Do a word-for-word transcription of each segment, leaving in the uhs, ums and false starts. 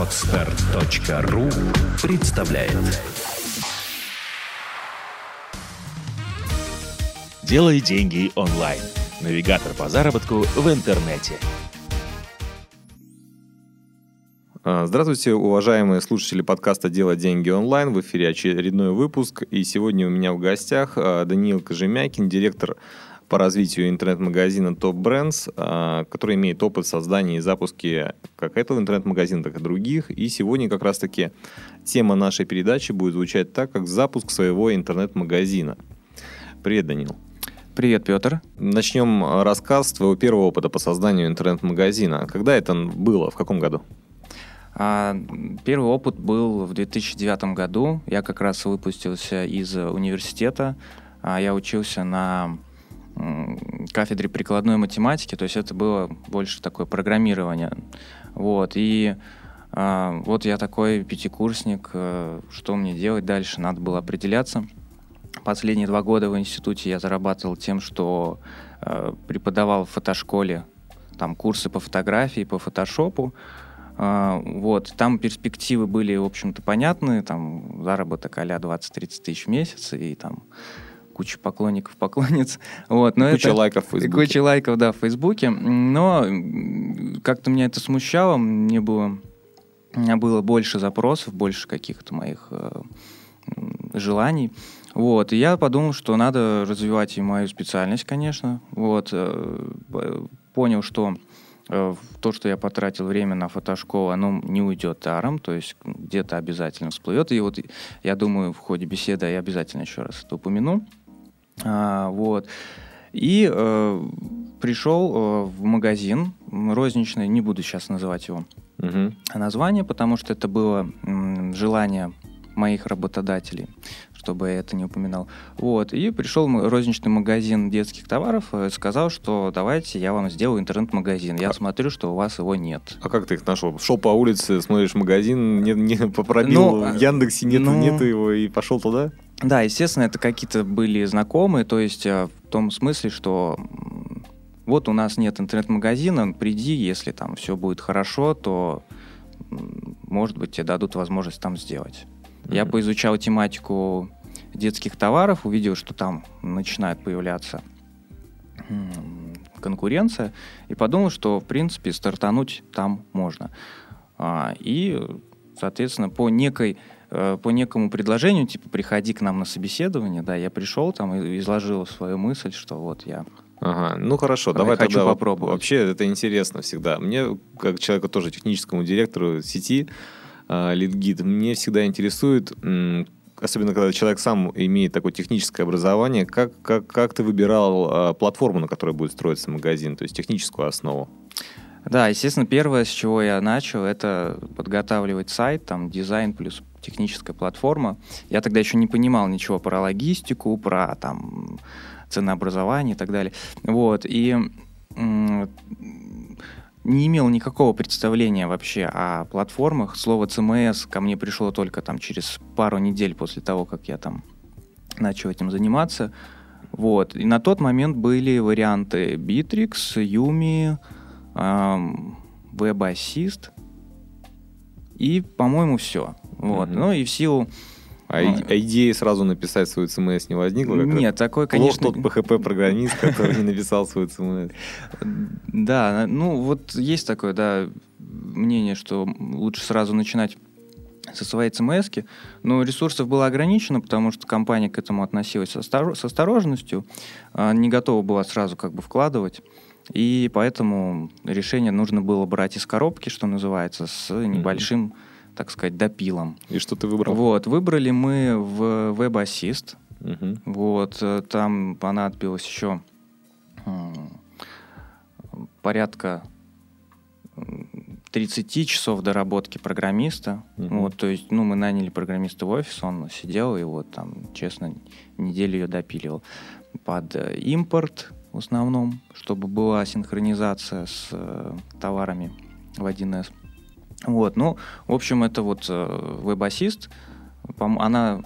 Oscar.ру представляет. Делай деньги онлайн. Навигатор по заработку в интернете. Здравствуйте, уважаемые слушатели подкаста «Делать деньги онлайн». В эфире очередной выпуск. И сегодня у меня в гостях Даниил Кожемякин, директор по развитию интернет-магазина Topbrands, который имеет опыт создания и запуска как этого интернет-магазина, так и других. И сегодня как раз-таки тема нашей передачи будет звучать так, как запуск своего интернет-магазина. Привет, Данил. Привет, Петр. Начнем рассказ с твоего первого опыта по созданию интернет-магазина. Когда это было? В каком году? Первый опыт был в две тысячи девятом году. Я как раз выпустился из университета. Я учился на кафедре прикладной математики, то есть это было больше такое программирование. Вот, и вот я такой пятикурсник, что мне делать дальше, надо было определяться. Последние два года в институте я зарабатывал тем, что преподавал в фотошколе там курсы по фотографии, по фотошопу. Вот, там перспективы были, в общем-то, понятны, там заработок а-ля двадцать-тридцать тысяч в месяц, и там куча поклонников, поклонниц. Вот, но куча это... лайков в Фейсбуке. Куча лайков, да, в Фейсбуке. Но как-то меня это смущало, мне было... у меня было больше запросов, больше каких-то моих э, желаний. Вот, и я подумал, что надо развивать и мою специальность, конечно. Вот, э, понял, что то, что я потратил время на фотошколу, оно не уйдет даром, то есть где-то обязательно всплывет. И вот я думаю, в ходе беседы я обязательно еще раз это упомяну. А, вот. И э, пришел э, в магазин розничный, не буду сейчас называть его угу. название, потому что это было м, желание моих работодателей, чтобы я это не упоминал. Вот. И пришел розничный магазин детских товаров и сказал, что давайте я вам сделаю интернет-магазин. Я а... смотрю, что у вас его нет. А как ты их нашел? Шел по улице, смотришь магазин, не, не пробил ну, в Яндексе, нет, ну... нету его, и пошел туда? Да, естественно, это какие-то были знакомые, то есть в том смысле, что вот у нас нет интернет-магазина, приди, если там все будет хорошо, то, может быть, тебе дадут возможность там сделать. Я поизучал тематику детских товаров, увидел, что там начинает появляться конкуренция, и подумал, что, в принципе, стартануть там можно. И, соответственно, по, некой, по некому предложению, типа, приходи к нам на собеседование, да, я пришел там и изложил свою мысль, что вот я... Ага, ну хорошо, давай хочу тогда попробовать. Вообще это интересно всегда. Мне, как человеку тоже техническому директору сети, Лидгит. Мне всегда интересует, особенно когда человек сам имеет такое техническое образование, как, как, как ты выбирал платформу, на которой будет строиться магазин, то есть техническую основу? Да, естественно, первое, с чего я начал, это подготавливать сайт, там, дизайн плюс техническая платформа. Я тогда еще не понимал ничего про логистику, про там, ценообразование и так далее. Вот, и... М- не имел никакого представления вообще о платформах. Слово си эм эс ко мне пришло только там через пару недель после того, как я там начал этим заниматься. Вот. И на тот момент были варианты Bitrix, ю эм ай, эм, WebAsyst и, по-моему, все. Вот. Mm-hmm. Ну и в силу... А идея сразу написать свой си эм эс не возникла? Нет, такой, конечно... Лох тот пи эйч пи-программист, который не написал свой си эм эс. Да, ну вот есть такое, да, мнение, что лучше сразу начинать со своей си эм эс-ки, но ресурсов было ограничено, потому что компания к этому относилась с осторожностью, не готова была сразу как бы вкладывать, и поэтому решение нужно было брать из коробки, что называется, с небольшим... так сказать, допилом. И что ты выбрал? Вот, выбрали мы в WebAsyst. Угу. Вот, там понадобилось еще порядка тридцать часов доработки программиста. Угу. Вот, то есть, ну, мы наняли программиста в офис, он сидел и вот там, честно, неделю ее допиливал. Под импорт в основном, чтобы была синхронизация с товарами в один эс. Вот, ну, в общем, это вот WebAsyst, она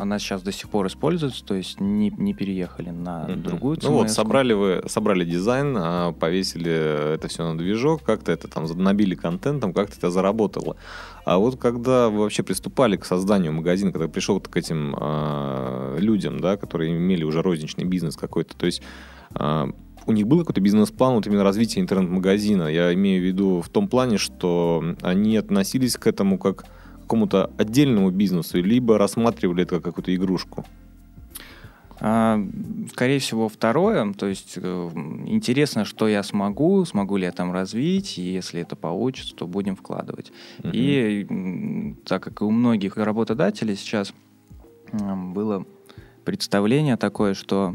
она сейчас до сих пор используется, то есть не, не переехали на mm-hmm. другую цену. Ну вот, собрали вы, собрали дизайн, повесили это все на движок, как-то это там набили контентом, как-то это заработало. А вот когда вы вообще приступали к созданию магазина, когда пришел к этим э, людям, да, которые имели уже розничный бизнес какой-то, то есть э, у них был какой-то бизнес-план, вот именно развитие интернет-магазина? Я имею в виду в том плане, что они относились к этому как какому-то отдельному бизнесу, либо рассматривали это как какую-то игрушку? Скорее всего, второе. То есть интересно, что я смогу, смогу ли я там развить, и если это получится, то будем вкладывать. Uh-huh. И так как и у многих работодателей сейчас было представление такое, что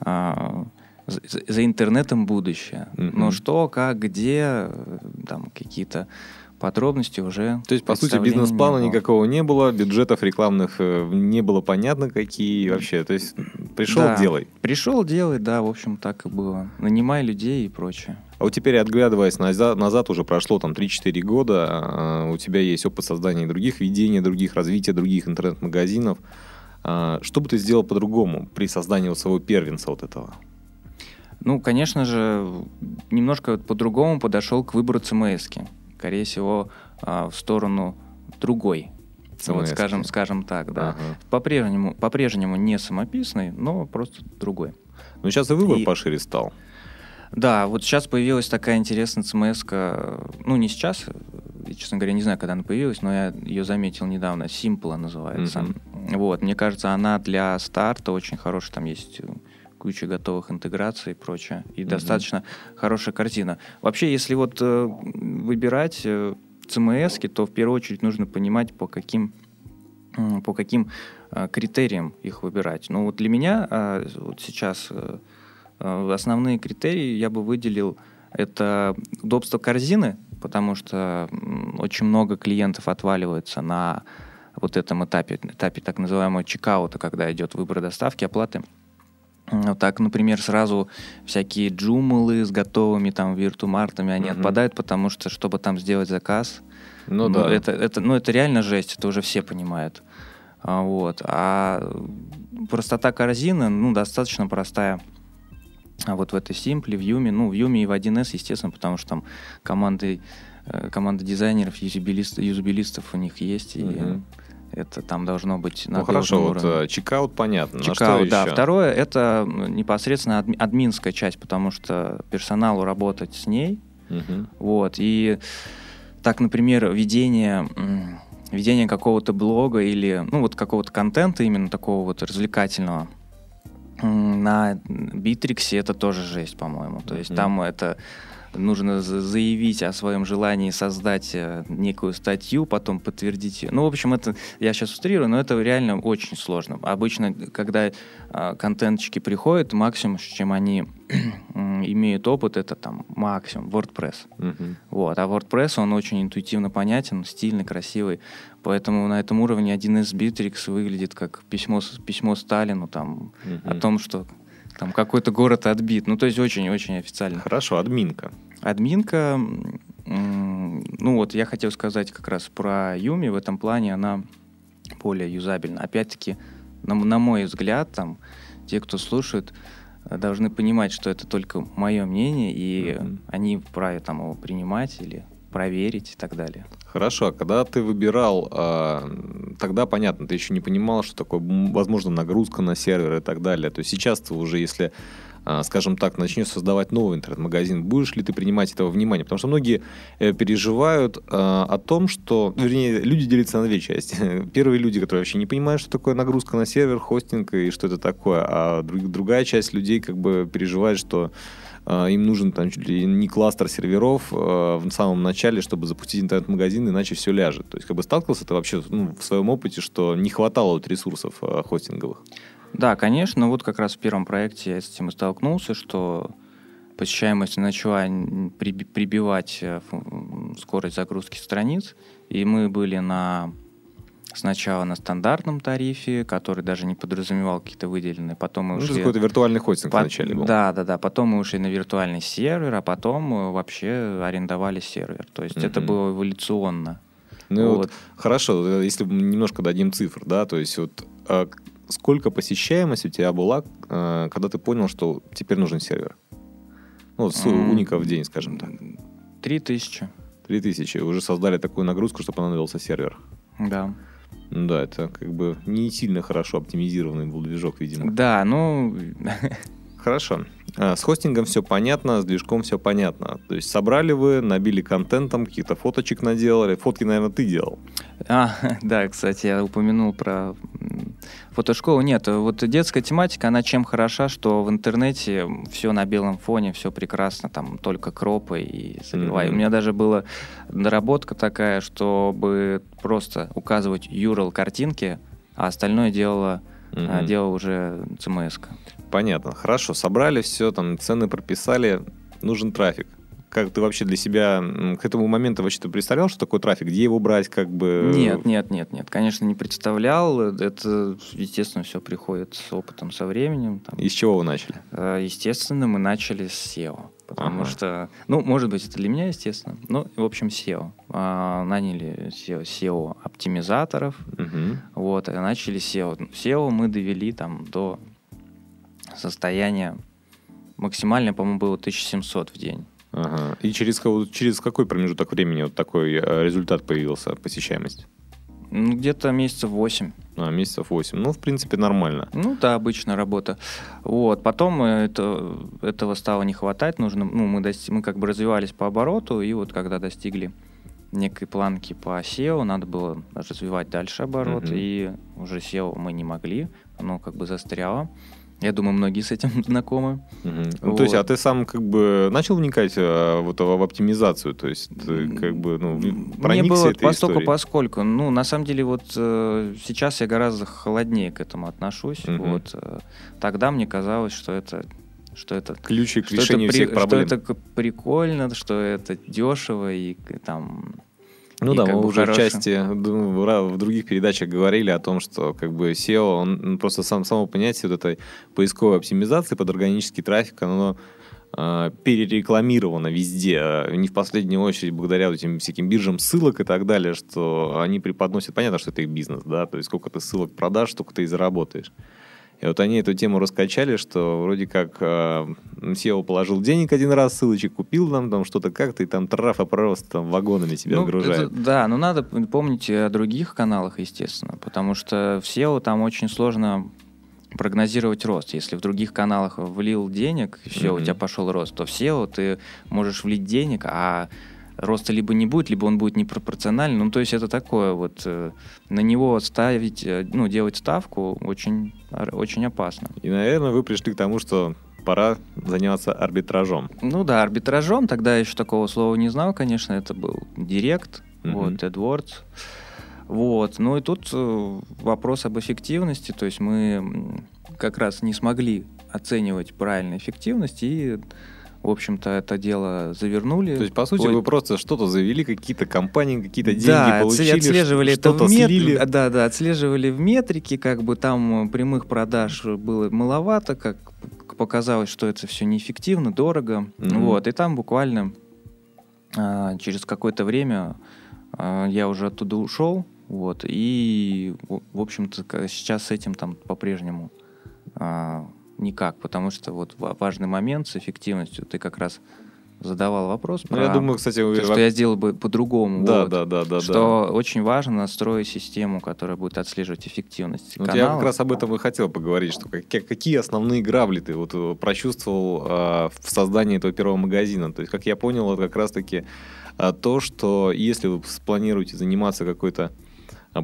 за интернетом будущее. Uh-huh. Но что, как, где, там какие-то подробности уже. То есть, по сути, бизнес-плана не никакого не было, бюджетов рекламных не было понятно, какие вообще. То есть, пришел, да. делай. Пришел, делай, да, в общем, так и было. Нанимай людей и прочее. А вот теперь, отглядываясь назад, назад уже прошло там три-четыре года, у тебя есть опыт создания других видений, других развития, других интернет-магазинов. Что бы ты сделал по-другому при создании вот своего первенца вот этого? Ну, конечно же, немножко вот по-другому подошел к выбору ЦМС-ки. Скорее всего, в сторону другой, вот, скажем, скажем так, да. Ага. По-прежнему, по-прежнему не самописный, но просто другой. Ну, сейчас и выбор и... пошире стал. Да, вот сейчас появилась такая интересная ЦМС-ка, ну, не сейчас, честно говоря, не знаю, когда она появилась, но я ее заметил недавно, Simple называется. Mm-hmm. Вот, мне кажется, она для старта очень хорошая, там есть куча готовых интеграций и прочее. И угу. достаточно хорошая картина. Вообще, если вот э, выбирать э, ЦМС-ки, то в первую очередь нужно понимать, по каким, э, по каким э, критериям их выбирать. Ну вот для меня э, вот сейчас э, основные критерии я бы выделил. Это удобство корзины, потому что э, очень много клиентов отваливается на вот этом этапе, этапе так называемого чекаута, когда идет выбор доставки, оплаты. Так, например, сразу всякие Joomla с готовыми там VirtueMart'ами, они угу. отпадают, потому что, чтобы там сделать заказ, ну, ну, да. это, это, ну, это реально жесть, это уже все понимают. Вот. А простота корзины, ну, достаточно простая. А вот в этой Simple, в Юми, ну, в Юми и в один эс, естественно, потому что там команды, команда дизайнеров, юзабилист, юзабилистов у них есть, и... Угу. Это там должно быть на ну, хорошо, уровне. Вот чекаут, понятно. Чекаут, да. Еще? Второе, это непосредственно адми- админская часть, потому что персоналу работать с ней. Uh-huh. Вот. И так, например, ведение, ведение какого-то блога или ну, вот какого-то контента именно такого вот развлекательного на Битриксе это тоже жесть, по-моему. То uh-huh. есть там это... Нужно заявить о своем желании создать некую статью, потом подтвердить ее. Ну, в общем, это я сейчас утрирую, но это реально очень сложно. Обычно, когда э, контентчики приходят, максимум, с чем они имеют опыт, это там максимум WordPress. Uh-huh. Вот. А WordPress, он очень интуитивно понятен, стильный, красивый. Поэтому на этом уровне один эс Bitrix выглядит как письмо, письмо Сталину там, uh-huh. о том, что... Там какой-то город отбит. Ну, то есть очень-очень официально. Хорошо, админка. Админка, ну вот я хотел сказать как раз про Юми. В этом плане она более юзабельна. Опять-таки, на, на мой взгляд, там, те, кто слушает, должны понимать, что это только мое мнение, и mm-hmm. они вправе там его принимать или проверить и так далее. Хорошо, а когда ты выбирал, тогда, понятно, ты еще не понимал, что такое, возможно, нагрузка на сервер и так далее. То есть сейчас ты уже, если, скажем так, начнешь создавать новый интернет-магазин, будешь ли ты принимать этого внимания? Потому что многие переживают о том, что... Вернее, люди делятся на две части. Первые люди, которые вообще не понимают, что такое нагрузка на сервер, хостинг и что это такое. А другая часть людей как бы переживает, что... Им нужен там чуть ли не кластер серверов э, в самом начале, чтобы запустить интернет-магазин, иначе все ляжет. То есть, как бы сталкивался ты вообще ну, в своем опыте, что не хватало вот ресурсов э, хостинговых? Да, конечно. Вот как раз в первом проекте я с этим и столкнулся, что посещаемость начала прибивать скорость загрузки страниц, и мы были на... Сначала на стандартном тарифе, который даже не подразумевал какие-то выделенные. Потом мы ну, ушли... какой-то виртуальный хостинг По... вначале был. Да, да, да. Потом мы ушли на виртуальный сервер, а потом вообще арендовали сервер. То есть mm-hmm. это было эволюционно. Ну вот. Вот, хорошо, если немножко дадим цифр, да, то есть вот сколько посещаемость у тебя была, когда ты понял, что теперь нужен сервер? Ну, с mm. уников в день, скажем так. Три тысячи. Три тысячи. Уже создали такую нагрузку, что понадобился сервер. Да. Да, это как бы не сильно хорошо оптимизированный был движок, видимо. Да, ну... Хорошо. С хостингом все понятно, с движком все понятно. То есть собрали вы, набили контентом, каких-то фоточек наделали. Фотки, наверное, ты делал. А, да, кстати, я упомянул про фотошколу. Нет, вот детская тематика, она чем хороша, что в интернете все на белом фоне, все прекрасно, там только кропы и забивай. Mm-hmm. У меня даже была доработка такая, чтобы просто указывать ю ар эл картинки, а остальное делала, mm-hmm. делала уже си эм эс-ка. Понятно. Хорошо, собрали все, там цены прописали, нужен трафик. Как ты вообще для себя к этому моменту вообще ты представлял, что такое трафик? Где его брать, как бы? Нет, нет, нет, нет. Конечно, не представлял. Это, естественно, все приходит с опытом, со временем. Там. И с чего вы начали? Естественно, мы начали с сео. Потому ага. что, ну, может быть, это для меня, естественно. Ну, в общем, сео. Наняли сео-оптимизаторов. Угу. Вот, и начали сео. сео мы довели там до... состояние максимально, по-моему, было тысяча семьсот в день. Ага. И через, через какой промежуток времени вот такой результат появился, посещаемость? Ну, где-то месяцев восемь. А, месяцев восемь. Ну, в принципе, нормально. Ну, да, обычная работа. Вот. Потом это, этого стало не хватать. Нужно, ну, мы, дости- мы как бы развивались по обороту, и вот когда достигли некой планки по сео, надо было развивать дальше оборот, угу. и уже сео мы не могли, оно как бы застряло. Я думаю, многие с этим знакомы. Uh-huh. Вот. То есть, а ты сам как бы начал вникать а, вот, в оптимизацию? То есть, ты, как бы, ну, проникся этой историей? Поскольку, ну, на самом деле, вот сейчас я гораздо холоднее к этому отношусь. Uh-huh. Вот. Тогда мне казалось, что это... Что это, ключик к решению всех проблем. Что это прикольно, что это дешево и там... Ну и да, мы уже в части, в других передачах говорили о том, что как бы сео, он просто сам, само понятие вот этой поисковой оптимизации под органический трафик, оно э, перерекламировано везде, не в последнюю очередь благодаря этим всяким биржам ссылок и так далее, что они преподносят, понятно, что это их бизнес, да, то есть сколько ты ссылок продашь, столько ты и заработаешь. И вот они эту тему раскачали, что вроде как э, сео положил денег один раз, ссылочек купил нам, там что-то как-то, и там трафа просто там вагонами тебя ну, нагружает. Это, да, но надо помнить о других каналах, естественно, потому что в сео там очень сложно прогнозировать рост. Если в других каналах влил денег, и все, mm-hmm. у тебя пошел рост, то в сео ты можешь влить денег, а роста либо не будет, либо он будет непропорциональный. Ну, то есть это такое вот... На него ставить, ну, делать ставку очень, очень опасно. И, наверное, вы пришли к тому, что пора заняться арбитражом. Ну да, арбитражом. Тогда я еще такого слова не знал, конечно. Это был Директ, mm-hmm. вот, AdWords. Вот. Ну и тут вопрос об эффективности. То есть мы как раз не смогли оценивать правильно эффективность и... В общем-то, это дело завернули. То есть, по сути, Ой. вы просто что-то завели, какие-то компании, какие-то деньги да, получили, отслеживали что- это что-то в мет... слили. Да, да, отслеживали в метрике, как бы там прямых продаж было маловато, как показалось, что это все неэффективно, дорого. Mm-hmm. Вот, и там буквально а, через какое-то время а, я уже оттуда ушел, вот, и, в общем-то, сейчас с этим там по-прежнему... А, никак, потому что вот важный момент с эффективностью. Ты как раз задавал вопрос ну, про я думаю, кстати, то, что я сделал бы по-другому. Да, вот, да, да, да. Что да. очень важно настроить систему, которая будет отслеживать эффективность вот канала. Я как раз об этом и хотел поговорить, что какие основные грабли ты вот прочувствовал а, в создании этого первого магазина. То есть, как я понял, это как раз-таки а, то, что если вы планируете заниматься какой-то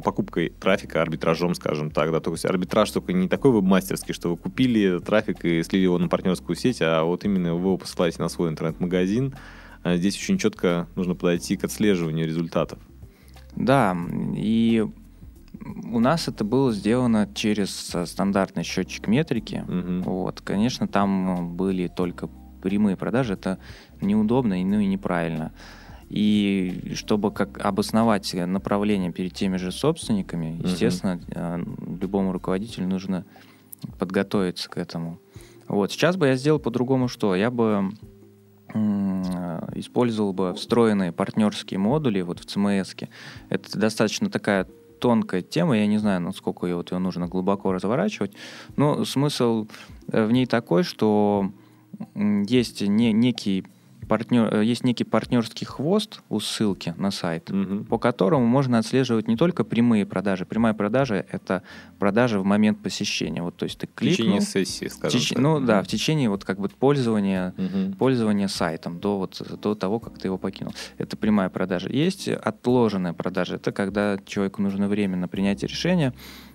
покупкой трафика, арбитражом, скажем так. Да. То есть арбитраж только не такой веб-мастерский, что вы купили трафик и слили его на партнерскую сеть, а вот именно вы его посылаете на свой интернет-магазин. Здесь очень четко нужно подойти к отслеживанию результатов. Да, и у нас это было сделано через стандартный счетчик метрики. Угу. Вот. Конечно, там были только прямые продажи. Это неудобно, ну и неправильно. И чтобы как обосновать направление перед теми же собственниками, естественно, uh-huh. любому руководителю нужно подготовиться к этому. Вот. Сейчас бы я сделал по-другому что? Я бы м- использовал бы встроенные партнерские модули вот в си эм эс-ке. Это достаточно такая тонкая тема, я не знаю, насколько ее, вот, ее нужно глубоко разворачивать, но смысл в ней такой, что есть не, некий партнер, есть некий партнерский хвост у ссылки на сайт, угу. по которому можно отслеживать не только прямые продажи. Прямая продажа — это продажа в момент посещения. Вот, то есть ты кликнул, в течение сессии, скажем теч... так. Ну да, в течение вот, как бы, пользования, угу. пользования сайтом до, вот, до того, как ты его покинул. Это прямая продажа. Есть отложенная продажа. Это когда человеку нужно время на принятие решения,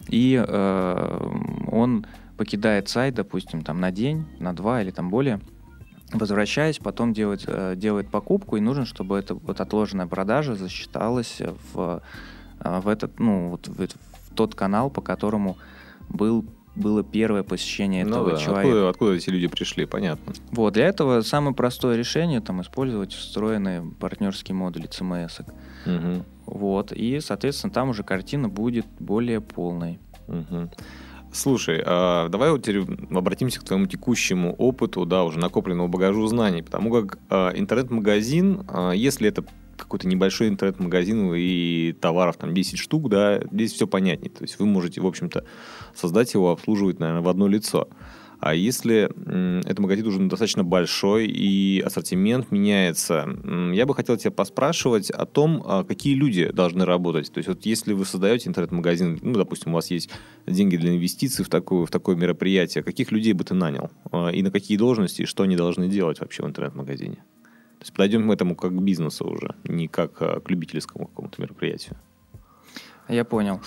и э, он покидает сайт, допустим, там, на день, на два или там более, возвращаясь, потом делает, делает покупку, и нужно, чтобы эта вот отложенная продажа засчиталась в, в, этот, ну, вот, в тот канал, по которому был, было первое посещение этого ну да, человека. Откуда, откуда эти люди пришли, понятно. Вот, для этого самое простое решение там, использовать встроенные партнерские модули си эм эс. Угу. Вот, и, соответственно, там уже картина будет более полной. Угу. Слушай, а давай вот теперь обратимся к твоему текущему опыту, да, уже накопленному багажу знаний, потому как а, интернет-магазин, а, если это какой-то небольшой интернет-магазин и товаров там десять штук, да, здесь все понятнее, то есть вы можете, в общем-то, создать его, обслуживать, наверное, в одно лицо. А если м, этот магазин уже достаточно большой и ассортимент меняется, м, я бы хотел тебя поспрашивать о том, а, какие люди должны работать. То есть вот если вы создаете интернет-магазин, ну, допустим, у вас есть деньги для инвестиций в такое, в такое мероприятие, каких людей бы ты нанял? А, и на какие должности, и что они должны делать вообще в интернет-магазине? То есть подойдем к этому как к бизнесу уже, не как а, к любительскому какому-то мероприятию. Я понял.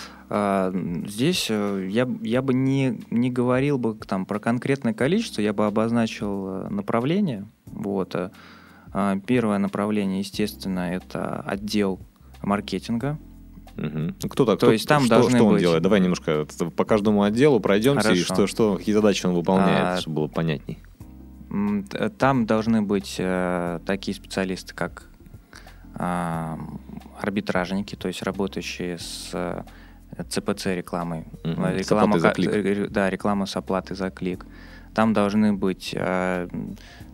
Здесь я, я бы не, не говорил бы там, про конкретное количество, я бы обозначил направление. Вот. Первое направление, естественно, это отдел маркетинга. Угу. Кто так? То кто, есть там что, должны что он быть... делает? Давай немножко по каждому отделу пройдемся. Хорошо. И что, что, какие задачи он выполняет, а... чтобы было понятней. Там должны быть э, такие специалисты, как... арбитражники, то есть работающие с ЦПЦ рекламой, mm-hmm. реклама, с к... да, реклама с оплатой за клик. Там должны быть э,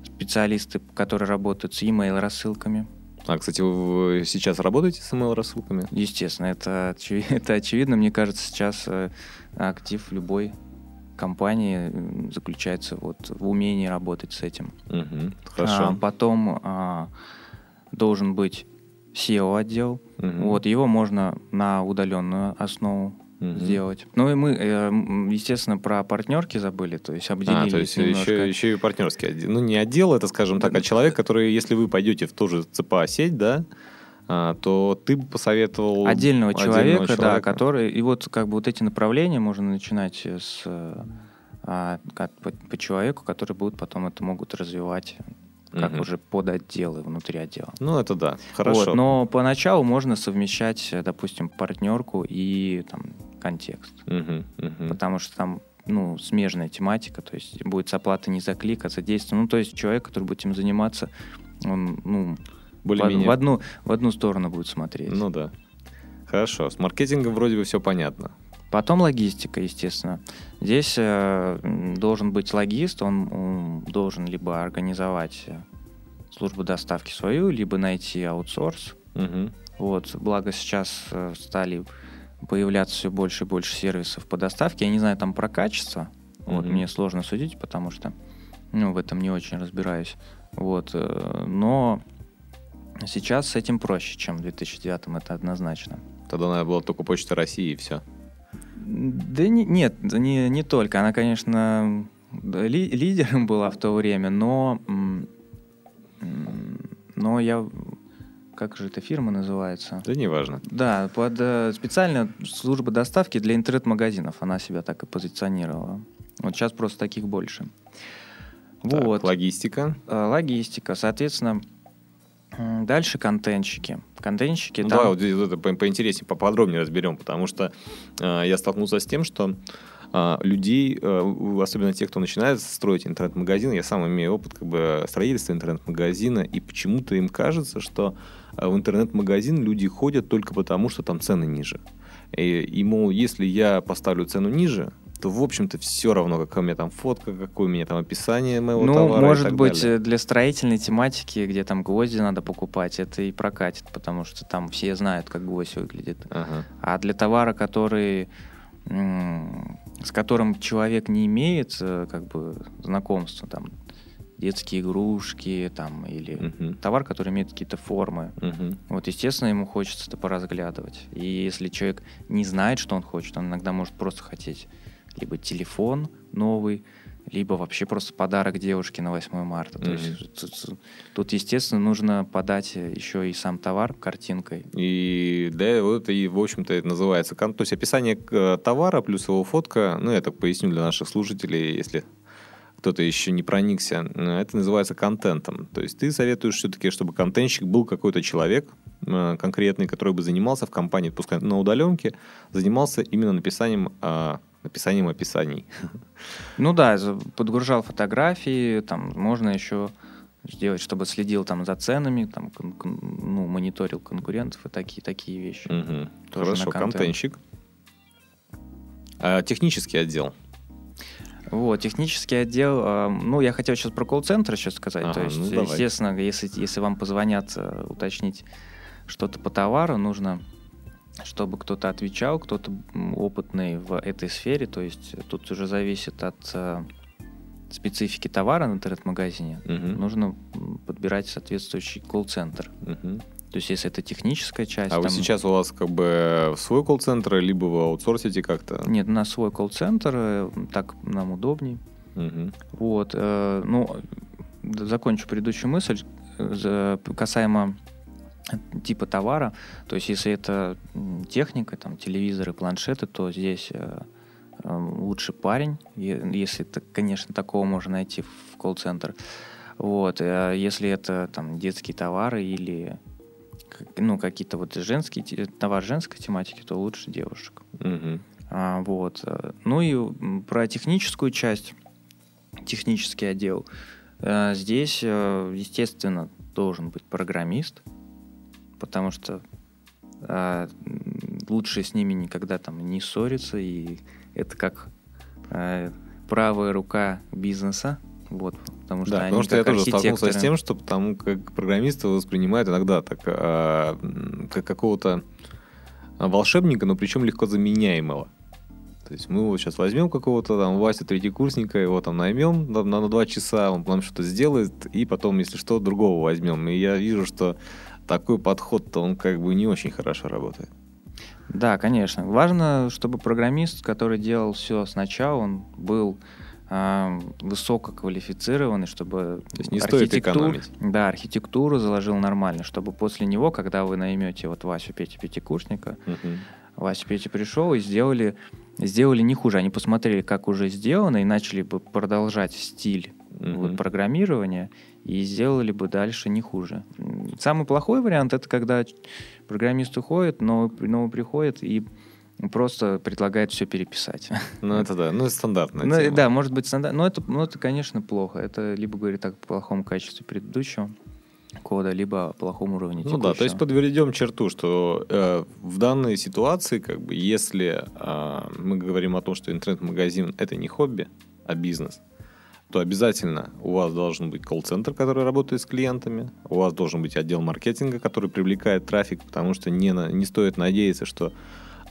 специалисты, которые работают с email рассылками. А, кстати, вы сейчас работаете с email рассылками? Естественно, это, очевид... это очевидно. Мне кажется, сейчас актив любой компании заключается вот в умении работать с этим. Mm-hmm. Хорошо. А, потом а, должен быть сео-отдел, uh-huh. вот, его можно на удаленную основу uh-huh. сделать. Ну и мы, естественно, про партнерки забыли, то есть обделили. А, то есть еще, еще и партнерский отдел. Ну не отдел, это, скажем так, а человек, который, если вы пойдете в ту же ЦПА-сеть, да, то ты бы посоветовал... Отдельного, отдельного человека, человека, да, который... И вот как бы вот эти направления можно начинать с, а, как, по, по человеку, который будет потом это могут развивать... как угу. уже под отделы, внутри отдела. Ну, это да, хорошо. Вот, но поначалу можно совмещать, допустим, партнерку и там, контекст. Угу, угу. Потому что там ну, смежная тематика, то есть будет оплата не за клик, а за действие. Ну, то есть человек, который будет этим заниматься, он ну, более-менее в одну, в одну сторону будет смотреть. Ну да. Хорошо, с маркетингом вроде бы все понятно. Потом логистика, естественно. Здесь э, должен быть логист, он, он должен либо организовать службу доставки свою, либо найти аутсорс. Угу. Вот, благо сейчас э, стали появляться все больше и больше сервисов по доставке. Я не знаю там про качество, угу. вот, мне сложно судить, потому что ну, в этом не очень разбираюсь. Вот, э, но сейчас с этим проще, чем в две тысячи девятом, это однозначно. Тогда надо было только Почта России и все. Да не, нет, не, не только. Она, конечно, ли, лидером была в то время, но, но я... Как же эта фирма называется? Да неважно. Да, под специально служба доставки для интернет-магазинов. Она себя так и позиционировала. Вот сейчас просто таких больше. Так, вот. Логистика. Логистика, соответственно... Дальше контентщики. Контентщики ну, там... Давай вот здесь это поинтереснее, поподробнее разберем, потому что э, я столкнулся с тем, что э, людей, э, особенно те, кто начинает строить интернет-магазин, я сам имею опыт как бы, строительства интернет-магазина, и почему-то им кажется, что в интернет-магазин люди ходят только потому, что там цены ниже. И, и мол, если я поставлю цену ниже, то, в общем-то, все равно, какая у меня там фотка, какое у меня там описание моего ну, товара. Ну, может быть, далее. Для строительной тематики, где там гвозди надо покупать, это и прокатит, потому что там все знают, как гвоздь выглядит. Ага. А для товара, который, с которым человек не имеет как бы знакомства, там, детские игрушки, там, или uh-huh. товар, который имеет какие-то формы. Uh-huh. Вот, естественно, ему хочется это поразглядывать. И если человек не знает, что он хочет, он иногда может просто хотеть либо телефон новый, либо вообще просто подарок девушке на восьмое марта. Uh-huh. То есть тут, тут, естественно, нужно подать еще и сам товар картинкой. И да, вот это и, в общем-то, это называется. То есть описание товара плюс его фотка, ну, я так поясню для наших слушателей, если кто-то еще не проникся, это называется контентом. То есть ты советуешь все-таки, чтобы контентщик был какой-то человек конкретный, который бы занимался в компании, пускай на удаленке, занимался именно написанием, написанием описаний. Ну да, подгружал фотографии, там можно еще сделать, чтобы следил там за ценами, там, ну, мониторил конкурентов и такие, такие вещи. Угу. Хорошо, контентщик. А технический отдел? Вот, технический отдел, ну, я хотел сейчас про колл-центр сейчас сказать, ага, то есть, ну, естественно, если, если вам позвонят уточнить что-то по товару, нужно, чтобы кто-то отвечал, кто-то опытный в этой сфере, то есть тут уже зависит от специфики товара на интернет-магазине, угу. нужно подбирать соответствующий колл-центр. Угу. То есть, если это техническая часть... А там... вы сейчас у вас как бы свой колл-центр, либо вы аутсорсите как-то? Нет, у нас свой колл-центр, так нам удобней. Угу. Вот, э, ну, закончу предыдущую мысль за, касаемо типа товара. То есть, если это техника, там, телевизоры, планшеты, то здесь э, э, лучше парень, если, это, конечно, такого можно найти в колл-центр. Вот, э, если это, там, детские товары или... ну, какие-то вот женские, товар женской тематики, то лучше девушек. Угу. А, вот. Ну и про техническую часть, технический отдел. А, здесь, естественно, должен быть программист, потому что а, лучше с ними никогда там не ссориться, и это как а, правая рука бизнеса. Вот, потому что, да, они, потому что я тоже столкнулся с тем, что потому как программиста воспринимают иногда так, а, как какого-то волшебника, но причем легко заменяемого. То есть мы его сейчас возьмем какого-то там Васю третьекурсника, его там наймем на, на два часа, он нам что-то сделает, и потом, если что, другого возьмем. И я вижу, что такой подход-то он как бы не очень хорошо работает. Да, конечно. Важно, чтобы программист, который делал все сначала, он был... высококвалифицированный, чтобы то есть не стоит экономить. Да, архитектуру заложил нормально, чтобы после него, когда вы наймете вот Васю, Петю, пятикурсника, uh-huh. Вася, Петя пришел и сделали, сделали не хуже. Они посмотрели, как уже сделано, и начали бы продолжать стиль uh-huh. вот, программирования, и сделали бы дальше не хуже. Самый плохой вариант — это когда программист уходит, но новый приходит и просто предлагает все переписать. Ну, это да, ну, стандартная ну, тема. Да, может быть, стандартная, но это, ну, это, конечно, плохо. Это либо говорит о плохом качестве предыдущего кода, либо о плохом уровне текущего. Ну да, то есть подведем черту, что э, в данной ситуации, как бы, если э, мы говорим о том, что интернет-магазин — это не хобби, а бизнес, то обязательно у вас должен быть колл-центр, который работает с клиентами, у вас должен быть отдел маркетинга, который привлекает трафик, потому что не, на, не стоит надеяться, что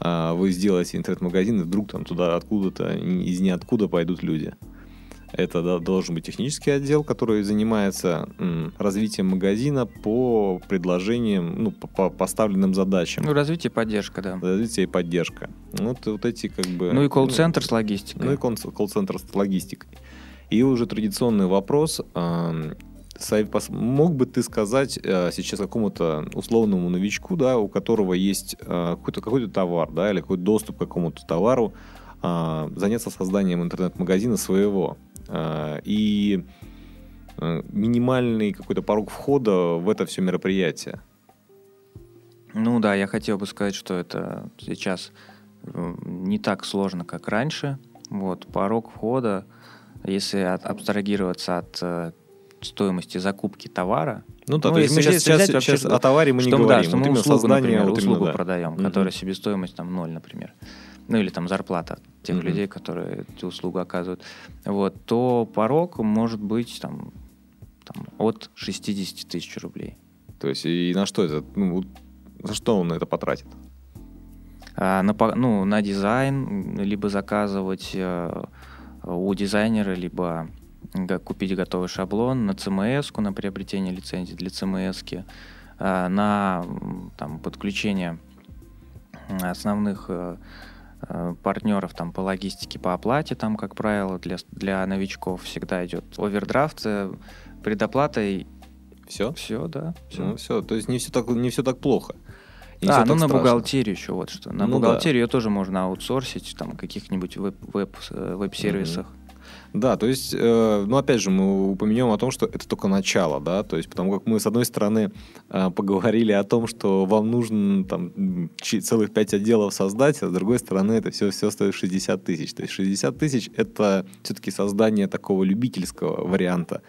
вы сделаете интернет-магазин, и вдруг там туда откуда-то, из ниоткуда пойдут люди. Это да, должен быть технический отдел, который занимается м, развитием магазина по предложениям, ну, по, по поставленным задачам. Ну, развитие и поддержка, да. Развитие и поддержка. Вот, вот эти как бы... Ну, и колл-центр ну, с логистикой. Ну, и колл-центр с логистикой. И уже традиционный вопрос... Э- Мог бы ты сказать сейчас какому-то условному новичку, да, у которого есть какой-то, какой-то товар, да, или какой-то доступ к какому-то товару, заняться созданием интернет-магазина своего? И минимальный какой-то порог входа в это все мероприятие? Ну да, я хотел бы сказать, что это сейчас не так сложно, как раньше. Вот, порог входа, если абстрагироваться от... стоимости закупки товара. Ну да, ну, то есть мы сейчас, сейчас, взять, вообще, сейчас о товаре мы не что, говорим. Да, что мы вот услугу, создание, например, вот услугу именно, продаем, да. которая себестоимость там ноль, например. ну или там зарплата тех mm-hmm. людей, которые эту услугу оказывают, вот, то порог может быть там, там, от шестидесяти тысяч рублей. То есть и на что это, ну, за что он это потратит? А, на, ну, на дизайн, либо заказывать э, у дизайнера, либо купить готовый шаблон, на си эм эс-ку, на приобретение лицензии для си эм эс-ки, э, на там, подключение основных э, партнеров там, по логистике, по оплате, там, как правило, для, для новичков всегда идет овердрафт, предоплата. И... Все? Все, да. Все. Ну, все. То есть не все так, не все так плохо. И а, ну на страшно. Бухгалтерию еще вот что. На ну, бухгалтерию да. ее тоже можно аутсорсить, там, в каких-нибудь веб-сервисах. Веб, веб Да, то есть, э, ну, опять же, мы упомянем о том, что это только начало, да, то есть, потому как мы, с одной стороны, э, поговорили о том, что вам нужно, там, ч- целых пять отделов создать, а с другой стороны, это все, все стоит шестьдесят тысяч. То есть, шестьдесят тысяч — это все-таки создание такого любительского варианта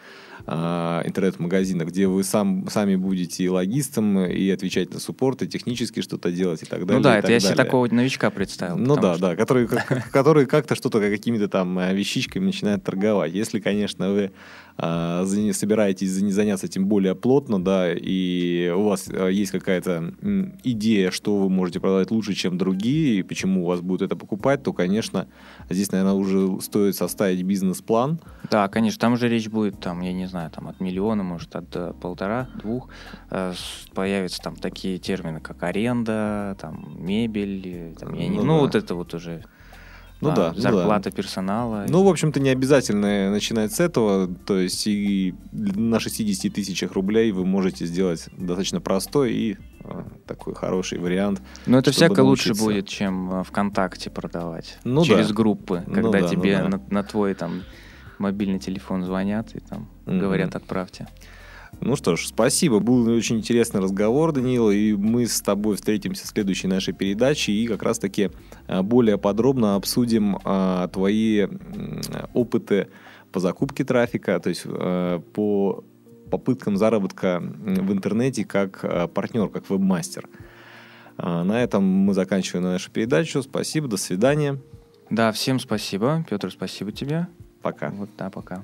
э, интернет-магазина, где вы сам, сами будете и логистом, и отвечать на суппорт, и технически что-то делать, и так далее. Ну да, это я далее. себе такого новичка представил. Ну да, что... да, который, который как-то что-то, какими-то там вещичками начинает торговать. Если, конечно, вы а, за, собираетесь заняться этим более плотно, да, и у вас а, есть какая-то м, идея, что вы можете продавать лучше, чем другие, и почему у вас будут это покупать, то, конечно, здесь, наверное, уже стоит составить бизнес-план. Да, конечно, там же речь будет, там, я не знаю, там от миллиона, может, от полтора, двух, э, появятся там такие термины, как аренда, там, мебель, там, я не... ну, ну да. вот это вот уже... Ну, а, да, зарплата ну, да. персонала. Ну, в общем-то, не обязательно начинать с этого. То есть и на шестидесяти тысячах рублей вы можете сделать достаточно простой и а, такой хороший вариант. Но это всяко научиться. Лучше будет, чем ВКонтакте продавать. Ну, через да. группы, когда ну, да, тебе ну, да. на, на твой там, мобильный телефон звонят и там, mm-hmm. говорят «отправьте». Ну что ж, спасибо. Был очень интересный разговор, Даниил, и мы с тобой встретимся в следующей нашей передаче и как раз-таки более подробно обсудим а, твои опыты по закупке трафика, то есть а, по попыткам заработка в интернете как а, партнер, как вебмастер. А, на этом мы заканчиваем нашу передачу. Спасибо, до свидания. Да, всем спасибо. Петр, спасибо тебе. Пока. Вот, да, пока.